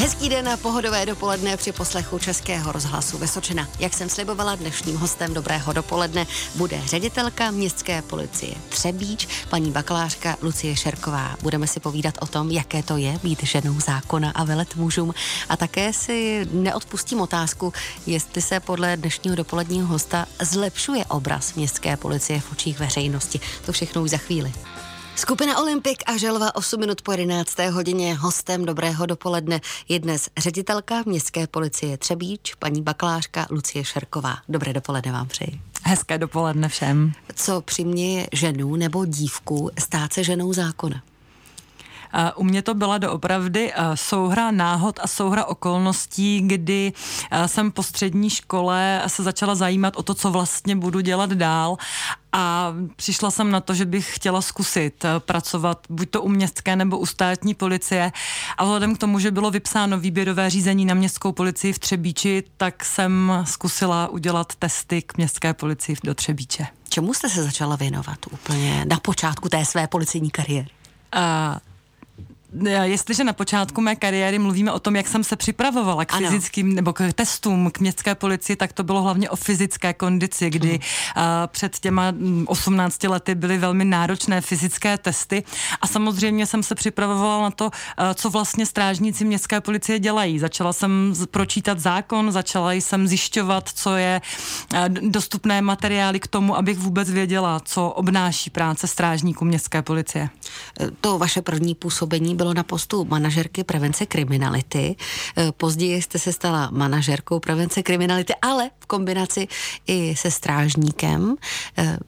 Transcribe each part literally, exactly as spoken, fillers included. Hezký den a pohodové dopoledne při poslechu Českého rozhlasu Vysočina. Jak jsem slibovala, dnešním hostem dobrého dopoledne bude ředitelka městské policie Třebíč, paní bakalářka Lucie Šerková. Budeme si povídat o tom, jaké to je být ženou zákona a velet mužům. A také si neodpustím otázku, jestli se podle dnešního dopoledního hosta zlepšuje obraz městské policie v očích veřejnosti. To všechno už za chvíli. Skupina Olympic a Želva osm minut po jedenácté hodině. Hostem dobrého dopoledne je dnes ředitelka městské policie Třebíč, paní bakalářka Lucie Šerková. Dobré dopoledne vám přeji. Hezké dopoledne všem. Co přiměje ženu nebo dívku stát se ženou zákona? U mě to byla doopravdy souhra náhod a souhra okolností, kdy jsem po střední škole se začala zajímat o to, co vlastně budu dělat dál. A přišla jsem na to, že bych chtěla zkusit pracovat buď to u městské nebo u státní policie. A vzhledem k tomu, že bylo vypsáno výběrové řízení na městskou policii v Třebíči, tak jsem zkusila udělat testy k městské policii do Třebíče. Čemu jste se začala věnovat úplně na počátku té své policejní kariéry? A... Jestliže na počátku mé kariéry mluvíme o tom, jak jsem se připravovala k ano. fyzickým nebo k testům k městské policii, tak to bylo hlavně o fyzické kondici, kdy mm. uh, před těma osmnácti lety byly velmi náročné fyzické testy a samozřejmě jsem se připravovala na to, uh, co vlastně strážníci městské policie dělají. Začala jsem pročítat zákon, začala jsem zjišťovat, co je uh, dostupné materiály k tomu, abych vůbec věděla, co obnáší práce strážníků městské policie. To vaše první působení bylo na postu manažerky prevence kriminality. Později jste se stala manažerkou prevence kriminality, ale v kombinaci i se strážníkem.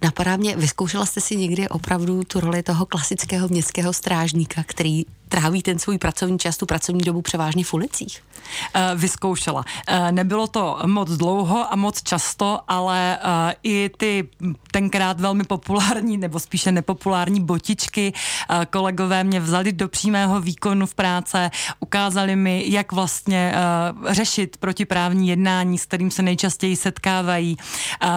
Napadá mě, vyzkoušela jste si někdy opravdu tu roli toho klasického městského strážníka, který tráví ten svůj pracovní čas, tu pracovní dobu převážně v ulicích? Vyzkoušela. Nebylo to moc dlouho a moc často, ale i ty tenkrát velmi populární, nebo spíše nepopulární botičky kolegové mě vzali do přímého výkonu v práce, ukázali mi, jak vlastně řešit protiprávní jednání, s kterým se nejčastěji setkávají.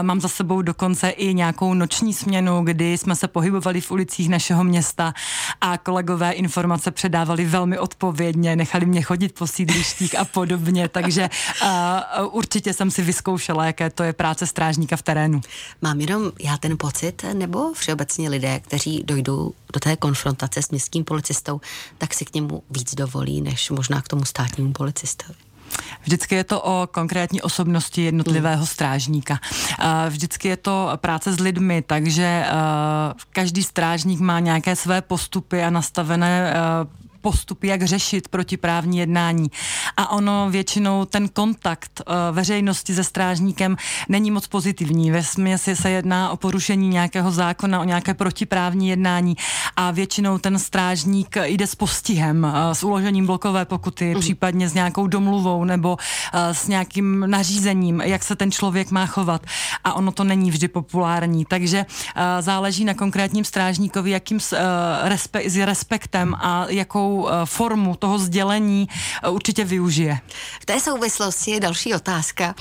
Mám za sebou dokonce i nějakou noční směnu, kdy jsme se pohybovali v ulicích našeho města a kolegové informace předávali velmi odpovědně, nechali mě chodit po sídlištích a podobně, takže uh, určitě jsem si vyzkoušela, jaké to je práce strážníka v terénu. Mám jenom já ten pocit, nebo všeobecně lidé, kteří dojdou do té konfrontace s městským policistou, tak si k němu víc dovolí, než možná k tomu státnímu policistovi? Vždycky je to o konkrétní osobnosti jednotlivého strážníka. Vždycky je to práce s lidmi, takže každý strážník má nějaké své postupy a nastavené postupy, jak řešit protiprávní jednání. A ono většinou ten kontakt uh, veřejnosti se strážníkem není moc pozitivní. Vesměs se jedná o porušení nějakého zákona, o nějaké protiprávní jednání a většinou ten strážník jde s postihem, uh, s uložením blokové pokuty, mm. případně s nějakou domluvou nebo uh, s nějakým nařízením, jak se ten člověk má chovat. A ono to není vždy populární. Takže uh, záleží na konkrétním strážníkovi, jakým s, uh, respe- s respektem a jakou formu toho sdělení určitě využije. V té souvislosti je další otázka.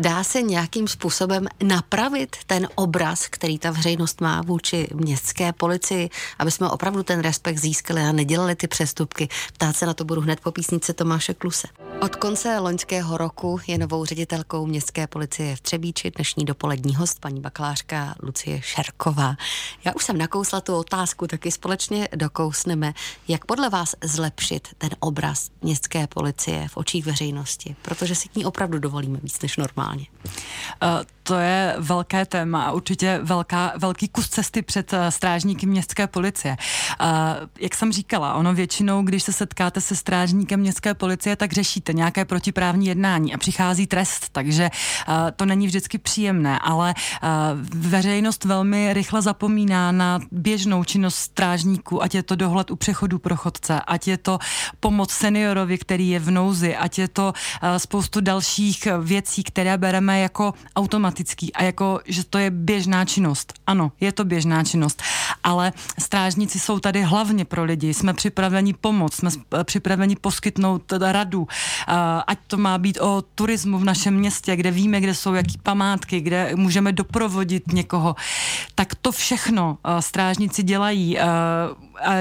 Dá se nějakým způsobem napravit ten obraz, který ta veřejnost má vůči městské policii, aby jsme opravdu ten respekt získali a nedělali ty přestupky? Ptát se na to budu hned po písnice Tomáše Kluse. Od konce loňského roku je novou ředitelkou městské policie v Třebíči dnešní dopolední host paní bakalářka Lucie Šerková. Já už jsem nakousla tu otázku, taky společně dokousneme, jak podle vás zlepšit ten obraz městské policie v očích veřejnosti, protože si k ní opravdu dovolíme víc než normálně. Uh, to je velké téma a určitě velká, velký kus cesty před uh, strážníky městské policie. Uh, jak jsem říkala, ono většinou, když se setkáte se strážníkem městské policie, tak řešíte nějaké protiprávní jednání a přichází trest, takže uh, to není vždycky příjemné, ale uh, veřejnost velmi rychle zapomíná na běžnou činnost strážníků, ať je to dohled u přechodu pro chodce, ať je to pomoc seniorovi, který je v nouzi, ať je to uh, spoustu dalších věcí, které bereme jako automatický a jako, že to je běžná činnost. Ano, je to běžná činnost. ale strážníci jsou tady hlavně pro lidi. Jsme připraveni pomoct, jsme připraveni poskytnout radu, ať to má být o turismu v našem městě, kde víme, kde jsou jaký památky, kde můžeme doprovodit někoho. Tak to všechno strážníci dělají. A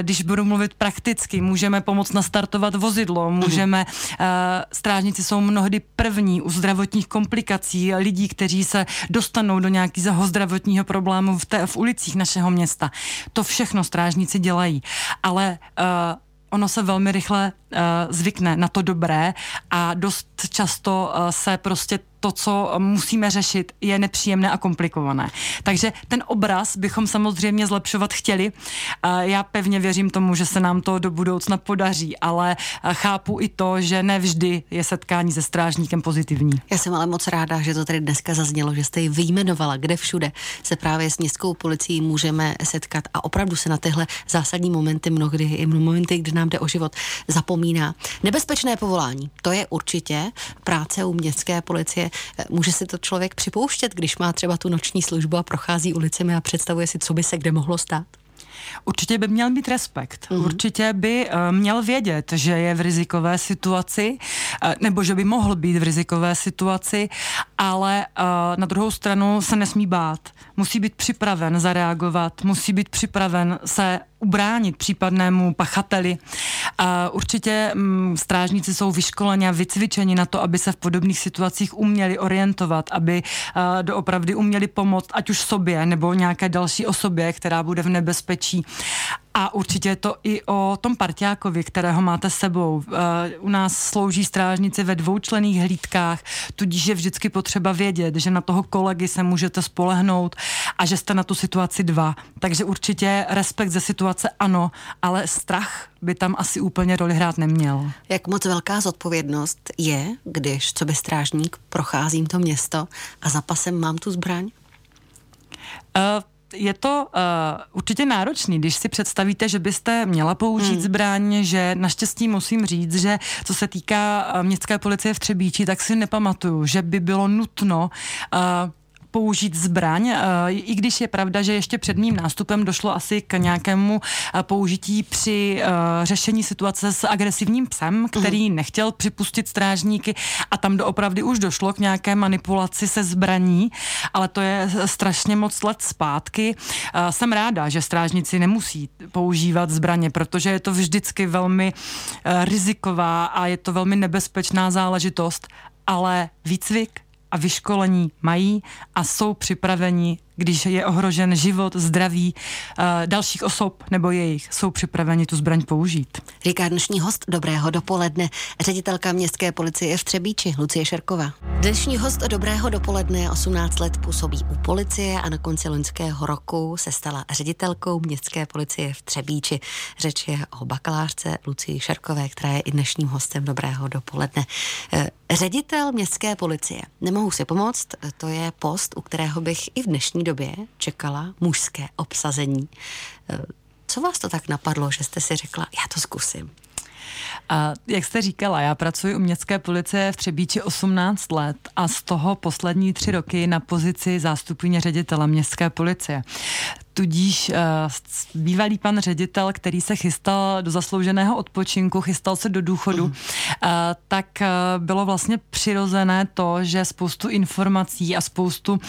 když budu mluvit prakticky, můžeme pomoct nastartovat vozidlo, můžeme, uh, strážníci jsou mnohdy první u zdravotních komplikací lidí, kteří se dostanou do nějakého zdravotního problému v, té, v ulicích našeho města. To všechno strážníci dělají, ale uh, ono se velmi rychle uh, zvykne na to dobré a dost často uh, se prostě to, co musíme řešit, je nepříjemné a komplikované. Takže ten obraz bychom samozřejmě zlepšovat chtěli. Já pevně věřím tomu, že se nám to do budoucna podaří, ale chápu i to, že ne vždy je setkání se strážníkem pozitivní. Já jsem ale moc ráda, že to tady dneska zaznělo, že jste ji vyjmenovala, kde všude se právě s městskou policií můžeme setkat a opravdu se na tyhle zásadní momenty mnohdy, i momenty, kdy nám jde o život, zapomíná. Nebezpečné povolání, to je určitě práce u městské policie. Může si to člověk připouštět, když má třeba tu noční službu a prochází ulicemi a představuje si, co by se kde mohlo stát? Určitě by měl mít respekt. Mm-hmm. Určitě by uh, měl vědět, že je v rizikové situaci, uh, nebo že by mohl být v rizikové situaci, ale uh, na druhou stranu se nesmí bát. Musí být připraven zareagovat, musí být připraven se ubránit případnému pachateli. Uh, určitě um, strážníci jsou vyškoleni a vycvičeni na to, aby se v podobných situacích uměli orientovat, aby uh, doopravdy uměli pomoct, ať už sobě, nebo nějaké další osobě, která bude v nebezpečí. A určitě je to i o tom parťákovi, kterého máte s sebou. Uh, u nás slouží strážnici ve dvoučlenných hlídkách, tudíž je vždycky potřeba vědět, že na toho kolegy se můžete spolehnout a že jste na tu situaci dva. Takže určitě respekt ze situace ano, ale strach by tam asi úplně roli hrát neměl. Jak moc velká zodpovědnost je, když coby strážník procházím to město a za pasem mám tu zbraň? Uh, Je to uh, určitě náročný, když si představíte, že byste měla použít hmm. zbraň, že naštěstí musím říct, že co se týká městské policie v Třebíči, tak si nepamatuju, že by bylo nutno uh, použít zbraň, uh, i když je pravda, že ještě před mým nástupem došlo asi k nějakému uh, použití při uh, řešení situace s agresivním psem, který mm. nechtěl připustit strážníky a tam doopravdy už došlo k nějaké manipulaci se zbraní, ale to je strašně moc let zpátky. Uh, jsem ráda, že strážníci nemusí používat zbraně, protože je to vždycky velmi uh, riziková a je to velmi nebezpečná záležitost, ale výcvik a vyškolení mají a jsou připraveni, když je ohrožen život, zdraví uh, dalších osob nebo jejich, jsou připraveni tu zbraň použít. Říká dnešní host Dobrého dopoledne, ředitelka městské policie v Třebíči, Lucie Šerková. Dnešní host Dobrého dopoledne osmnáct let působí u policie a na konci loňského roku se stala ředitelkou městské policie v Třebíči. Řeč je o bakalářce Lucii Šerkové, která je i dnešním hostem Dobrého dopoledne. Ředitel městské policie. Nemohu si pomoct, to je post, u kterého bych i v dnešní době čekala mužské obsazení. Co vás to tak napadlo, že jste si řekla, já to zkusím? A jak jste říkala, já pracuji u městské policie v Třebíči osmnáct let a z toho poslední tři roky na pozici zástupkyně ředitele městské policie. Tudíž uh, bývalý pan ředitel, který se chystal do zaslouženého odpočinku, chystal se do důchodu, mm. uh, tak uh, bylo vlastně přirozené to, že spoustu informací a spoustu uh,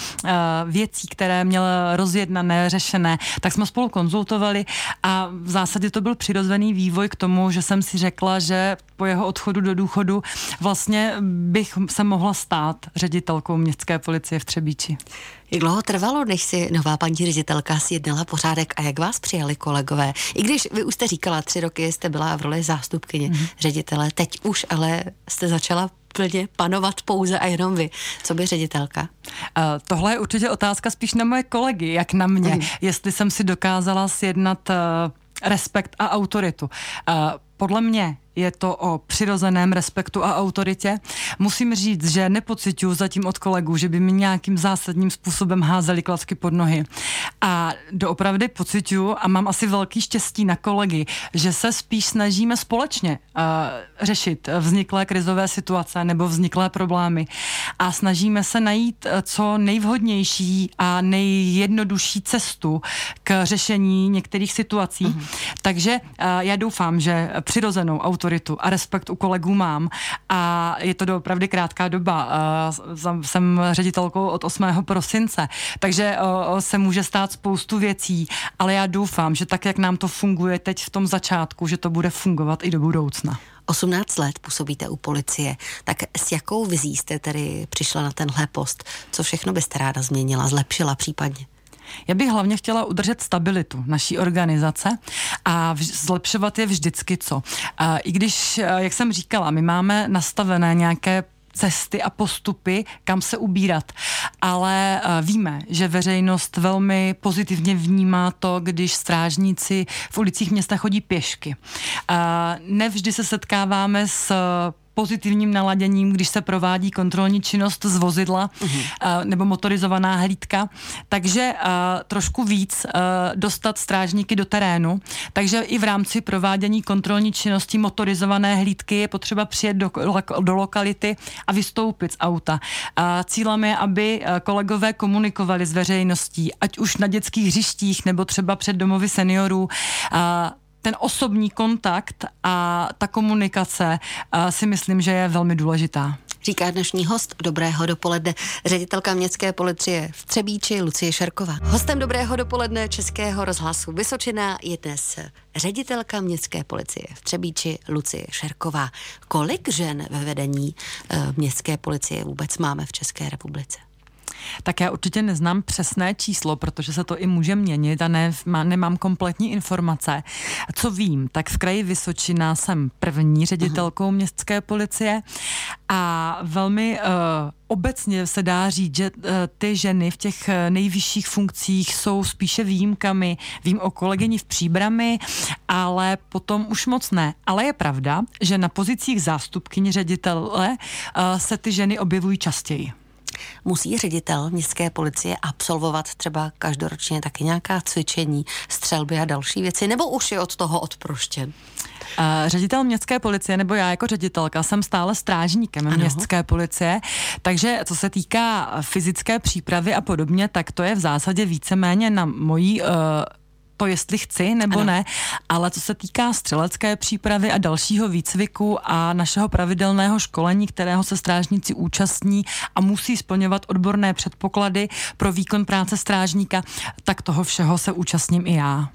věcí, které měl rozjednané, řešené, tak jsme spolu konzultovali a v zásadě to byl přirozený vývoj k tomu, že jsem si řekla, že po jeho odchodu do důchodu vlastně bych se mohla stát ředitelkou městské policie v Třebíči. Jak dlouho trvalo, než si nová paní ředitelka sjednala pořádek a jak vás přijali kolegové? I když vy už jste říkala, tři roky jste byla v roli zástupkyně mm-hmm. ředitele, teď už ale jste začala plně panovat pouze a jenom vy. Co by ředitelka? Uh, tohle je určitě otázka spíš na moje kolegy, jak na mě. Mm. Jestli jsem si dokázala sjednat uh, respekt a autoritu. Uh, podle mě je to o přirozeném respektu a autoritě. Musím říct, že nepociťuji zatím od kolegů, že by mi nějakým zásadním způsobem házeli klacky pod nohy. A doopravdy pociťuji a mám asi velký štěstí na kolegy, že se spíš snažíme společně uh, řešit vzniklé krizové situace nebo vzniklé problémy a snažíme se najít co nejvhodnější a nejjednodušší cestu k řešení některých situací. Mm. Takže uh, já doufám, že přirozenou autoritu a respekt u kolegů mám a je to doopravdy krátká doba. Jsem ředitelkou od osmého prosince, takže se může stát spoustu věcí, ale já doufám, že tak, jak nám to funguje teď v tom začátku, že to bude fungovat i do budoucna. osmnáct let působíte u policie, tak s jakou vizí jste tedy přišla na tenhle post? Co všechno byste ráda změnila, zlepšila případně? Já bych hlavně chtěla udržet stabilitu naší organizace a vž- zlepšovat je vždycky co. A i když, jak jsem říkala, my máme nastavené nějaké cesty a postupy, kam se ubírat. Ale víme, že veřejnost velmi pozitivně vnímá to, když strážníci v ulicích města chodí pěšky. A nevždy se setkáváme s pozitivním naladěním, když se provádí kontrolní činnost z vozidla uh-huh. nebo motorizovaná hlídka. Takže uh, trošku víc uh, dostat strážníky do terénu. Takže i v rámci provádění kontrolní činnosti motorizované hlídky je potřeba přijet do, do lokality a vystoupit z auta. Uh, cílem je, aby kolegové komunikovali s veřejností, ať už na dětských hřištích nebo třeba před domovy seniorů. Uh, Ten osobní kontakt a ta komunikace uh, si myslím, že je velmi důležitá. Říká dnešní host Dobrého dopoledne, ředitelka městské policie v Třebíči Lucie Šerková. Hostem Dobrého dopoledne Českého rozhlasu Vysočina je dnes ředitelka městské policie v Třebíči Lucie Šerková. Kolik žen ve vedení uh, městské policie vůbec máme v České republice? Tak já určitě neznám přesné číslo, protože se to i může měnit a ne, má, nemám kompletní informace. Co vím, tak v kraji Vysočina jsem první ředitelkou Aha. městské policie a velmi uh, obecně se dá říct, že uh, ty ženy v těch uh, nejvyšších funkcích jsou spíše výjimkami. Vím o kolegyni v Příbrami, ale potom už moc ne. Ale je pravda, že na pozicích zástupkyně ředitele uh, se ty ženy objevují častěji. Musí ředitel městské policie absolvovat třeba každoročně taky nějaká cvičení, střelby a další věci, nebo už je od toho odproštěn? Uh, ředitel městské policie, nebo já jako ředitelka, jsem stále strážníkem ano. městské policie, takže co se týká fyzické přípravy a podobně, tak to je v zásadě víceméně na mojí... Uh, to jestli chci nebo ano. ne, ale co se týká střelecké přípravy a dalšího výcviku a našeho pravidelného školení, kterého se strážníci účastní a musí splňovat odborné předpoklady pro výkon práce strážníka, tak toho všeho se účastním i já.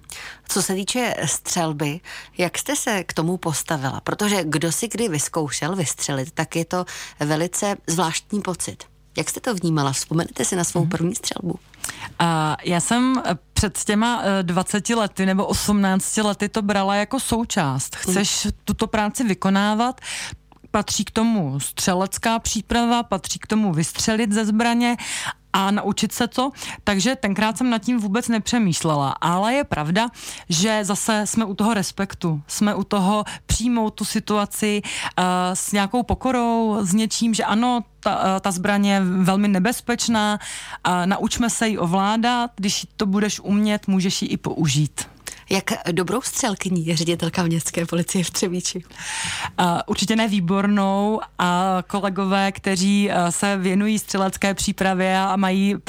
Co se týče střelby, jak jste se k tomu postavila? Protože kdo si kdy vyzkoušel vystřelit, tak je to velice zvláštní pocit. Jak jste to vnímala? Vzpomenete si na svou hmm. první střelbu? Uh, já jsem... Před těma dvaceti lety nebo osmnácti lety to brala jako součást. Chceš tuto práci vykonávat, patří k tomu střelecká příprava, patří k tomu vystřelit ze zbraně a naučit se to, takže tenkrát jsem nad tím vůbec nepřemýšlela, ale je pravda, že zase jsme u toho respektu, jsme u toho přijmout tu situaci uh, s nějakou pokorou, s něčím, že ano, ta, ta zbraň je velmi nebezpečná, uh, naučme se ji ovládat, když to budeš umět, můžeš ji i použít. Jak dobrou střelkyní je ředitelka městské policie v Třebíči? Uh, určitě ne výbornou a kolegové, kteří uh, se věnují střelecké přípravě a mají uh,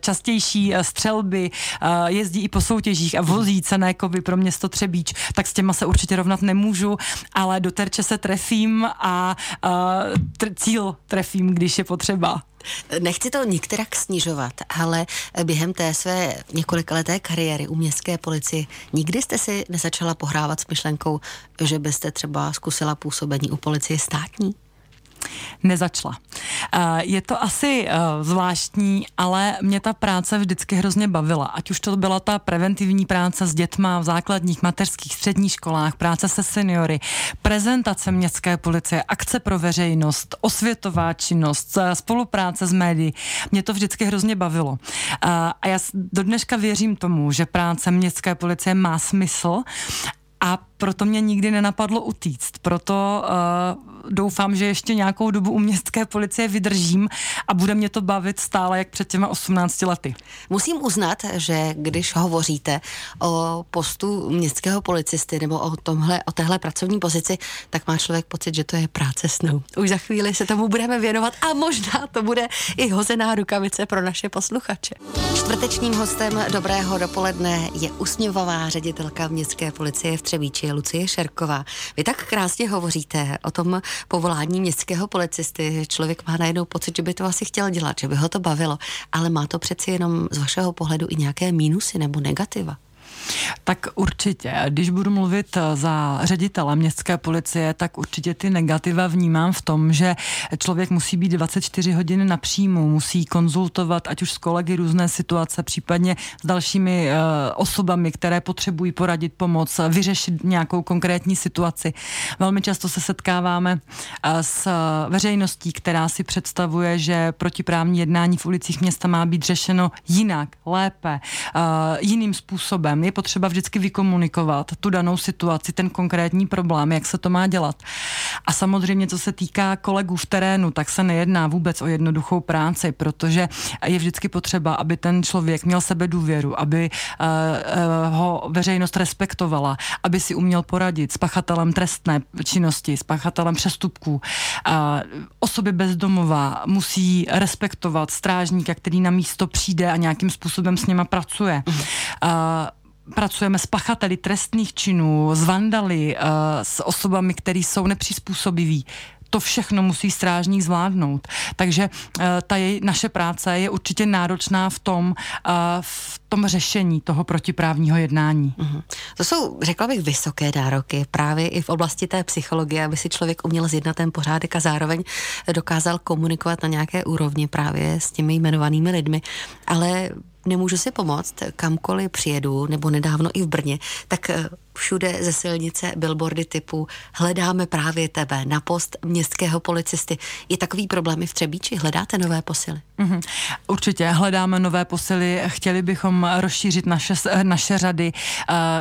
častější uh, střelby, uh, jezdí i po soutěžích a vozí cenné kovy pro město Třebíč, tak s těma se určitě rovnat nemůžu, ale do terče se trefím a uh, tr- cíl trefím, když je potřeba. Nechci to nikterak snižovat, ale během té své několikaleté kariéry u městské policie nikdy jste si nezačala pohrávat s myšlenkou, že byste třeba zkusila působení u policie státní? Nezačla. Je to asi zvláštní, ale mě ta práce vždycky hrozně bavila. Ať už to byla ta preventivní práce s dětma v základních, mateřských, středních školách, práce se seniory, prezentace městské policie, akce pro veřejnost, osvětová činnost, spolupráce s médií. Mě to vždycky hrozně bavilo. A já dodneška věřím tomu, že práce městské policie má smysl a proto mě nikdy nenapadlo utíct. Proto uh, doufám, že ještě nějakou dobu u městské policie vydržím a bude mě to bavit stále, jak před těma osmnácti lety. Musím uznat, že když hovoříte o postu městského policisty nebo o tomhle, o téhle pracovní pozici, tak má člověk pocit, že to je práce snu. Už za chvíli se tomu budeme věnovat a možná to bude i hozená rukavice pro naše posluchače. Čtvrtečním hostem Dobrého dopoledne je usměvavá ředitelka městské policie v Třebíči Lucie Šerková. Vy tak krásně hovoříte o tom povolání městského policisty. Člověk má najednou pocit, že by to asi chtěl dělat, že by ho to bavilo, ale má to přeci jenom z vašeho pohledu i nějaké mínusy nebo negativa. Tak určitě. Když budu mluvit za ředitele městské policie, tak určitě ty negativa vnímám v tom, že člověk musí být dvacet čtyři hodin napřímo, musí konzultovat ať už s kolegy různé situace, případně s dalšími uh, osobami, které potřebují poradit, pomoc, vyřešit nějakou konkrétní situaci. Velmi často se setkáváme uh, s veřejností, která si představuje, že protiprávní jednání v ulicích města má být řešeno jinak, lépe, uh, jiným způsobem. Je potřeba vždycky vykomunikovat tu danou situaci, ten konkrétní problém, jak se to má dělat. A samozřejmě, co se týká kolegů v terénu, tak se nejedná vůbec o jednoduchou práci, protože je vždycky potřeba, aby ten člověk měl sebedůvěru, aby uh, uh, ho veřejnost respektovala, aby si uměl poradit s pachatelem trestné činnosti, s pachatelem přestupků. Uh, osoby bezdomová musí respektovat strážníka, který na místo přijde a nějakým způsobem s nima pracuje. Uh, Pracujeme s pachateli trestných činů, s vandaly, s osobami, které jsou nepřizpůsobiví. To všechno musí strážník zvládnout. Takže ta jej, naše práce je určitě náročná v tom, v tom řešení toho protiprávního jednání. Mm-hmm. To jsou, řekla bych, vysoké nároky právě i v oblasti té psychologie, aby si člověk uměl zjednat ten pořádek a zároveň dokázal komunikovat na nějaké úrovni právě s těmi jmenovanými lidmi. Ale nemůžu si pomoct, kamkoliv přijedu, nebo nedávno i v Brně, tak všude ze silnice billboardy typu hledáme právě tebe na post městského policisty. Je takový problém i v Třebíči? Hledáte nové posily? Mm-hmm. Určitě, hledáme nové posily, chtěli bychom rozšířit naše, naše řady.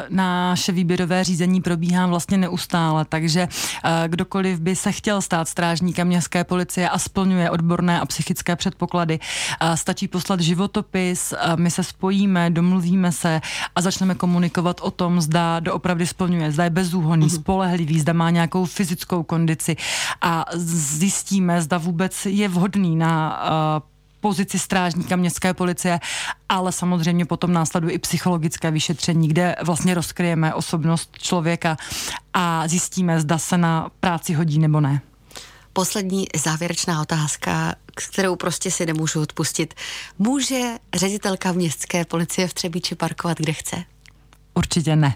Naše výběrové řízení probíhá vlastně neustále, takže kdokoliv by se chtěl stát strážníkem městské policie a splňuje odborné a psychické předpoklady, stačí poslat životopis, my se spojíme, domluvíme se a začneme komunikovat o tom, zda doopravdy splňuje, zda je bezúhonný, spolehlivý, zda má nějakou fyzickou kondici a zjistíme, zda vůbec je vhodný na uh, pozici strážníka městské policie, ale samozřejmě potom následuje i psychologické vyšetření, kde vlastně rozkryjeme osobnost člověka a zjistíme, zda se na práci hodí nebo ne. Poslední závěrečná otázka, kterou prostě si nemůžu odpustit. Může ředitelka městské policie v Třebíči parkovat, kde chce? Určitě ne.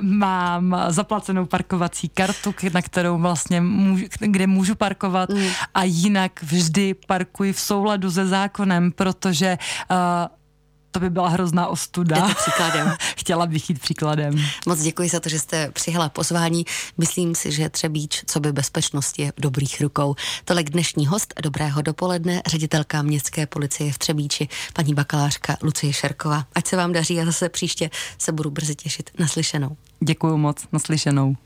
Mám zaplacenou parkovací kartu, na kterou vlastně můžu, kde můžu parkovat mm. a jinak vždy parkuji v souladu se zákonem, protože uh, to by byla hrozná ostuda. Jdete příkladem. Chtěla bych jít příkladem. Moc děkuji za to, že jste přijala pozvání. Myslím si, že Třebíč, co by bezpečnost, je v dobrých rukou. Tolik dnešní host Dobrého dopoledne, ředitelka městské policie v Třebíči, paní bakalářka Lucie Šerková. Ať se vám daří a zase příště se budu brzy těšit. Naslyšenou. Děkuji moc. Naslyšenou.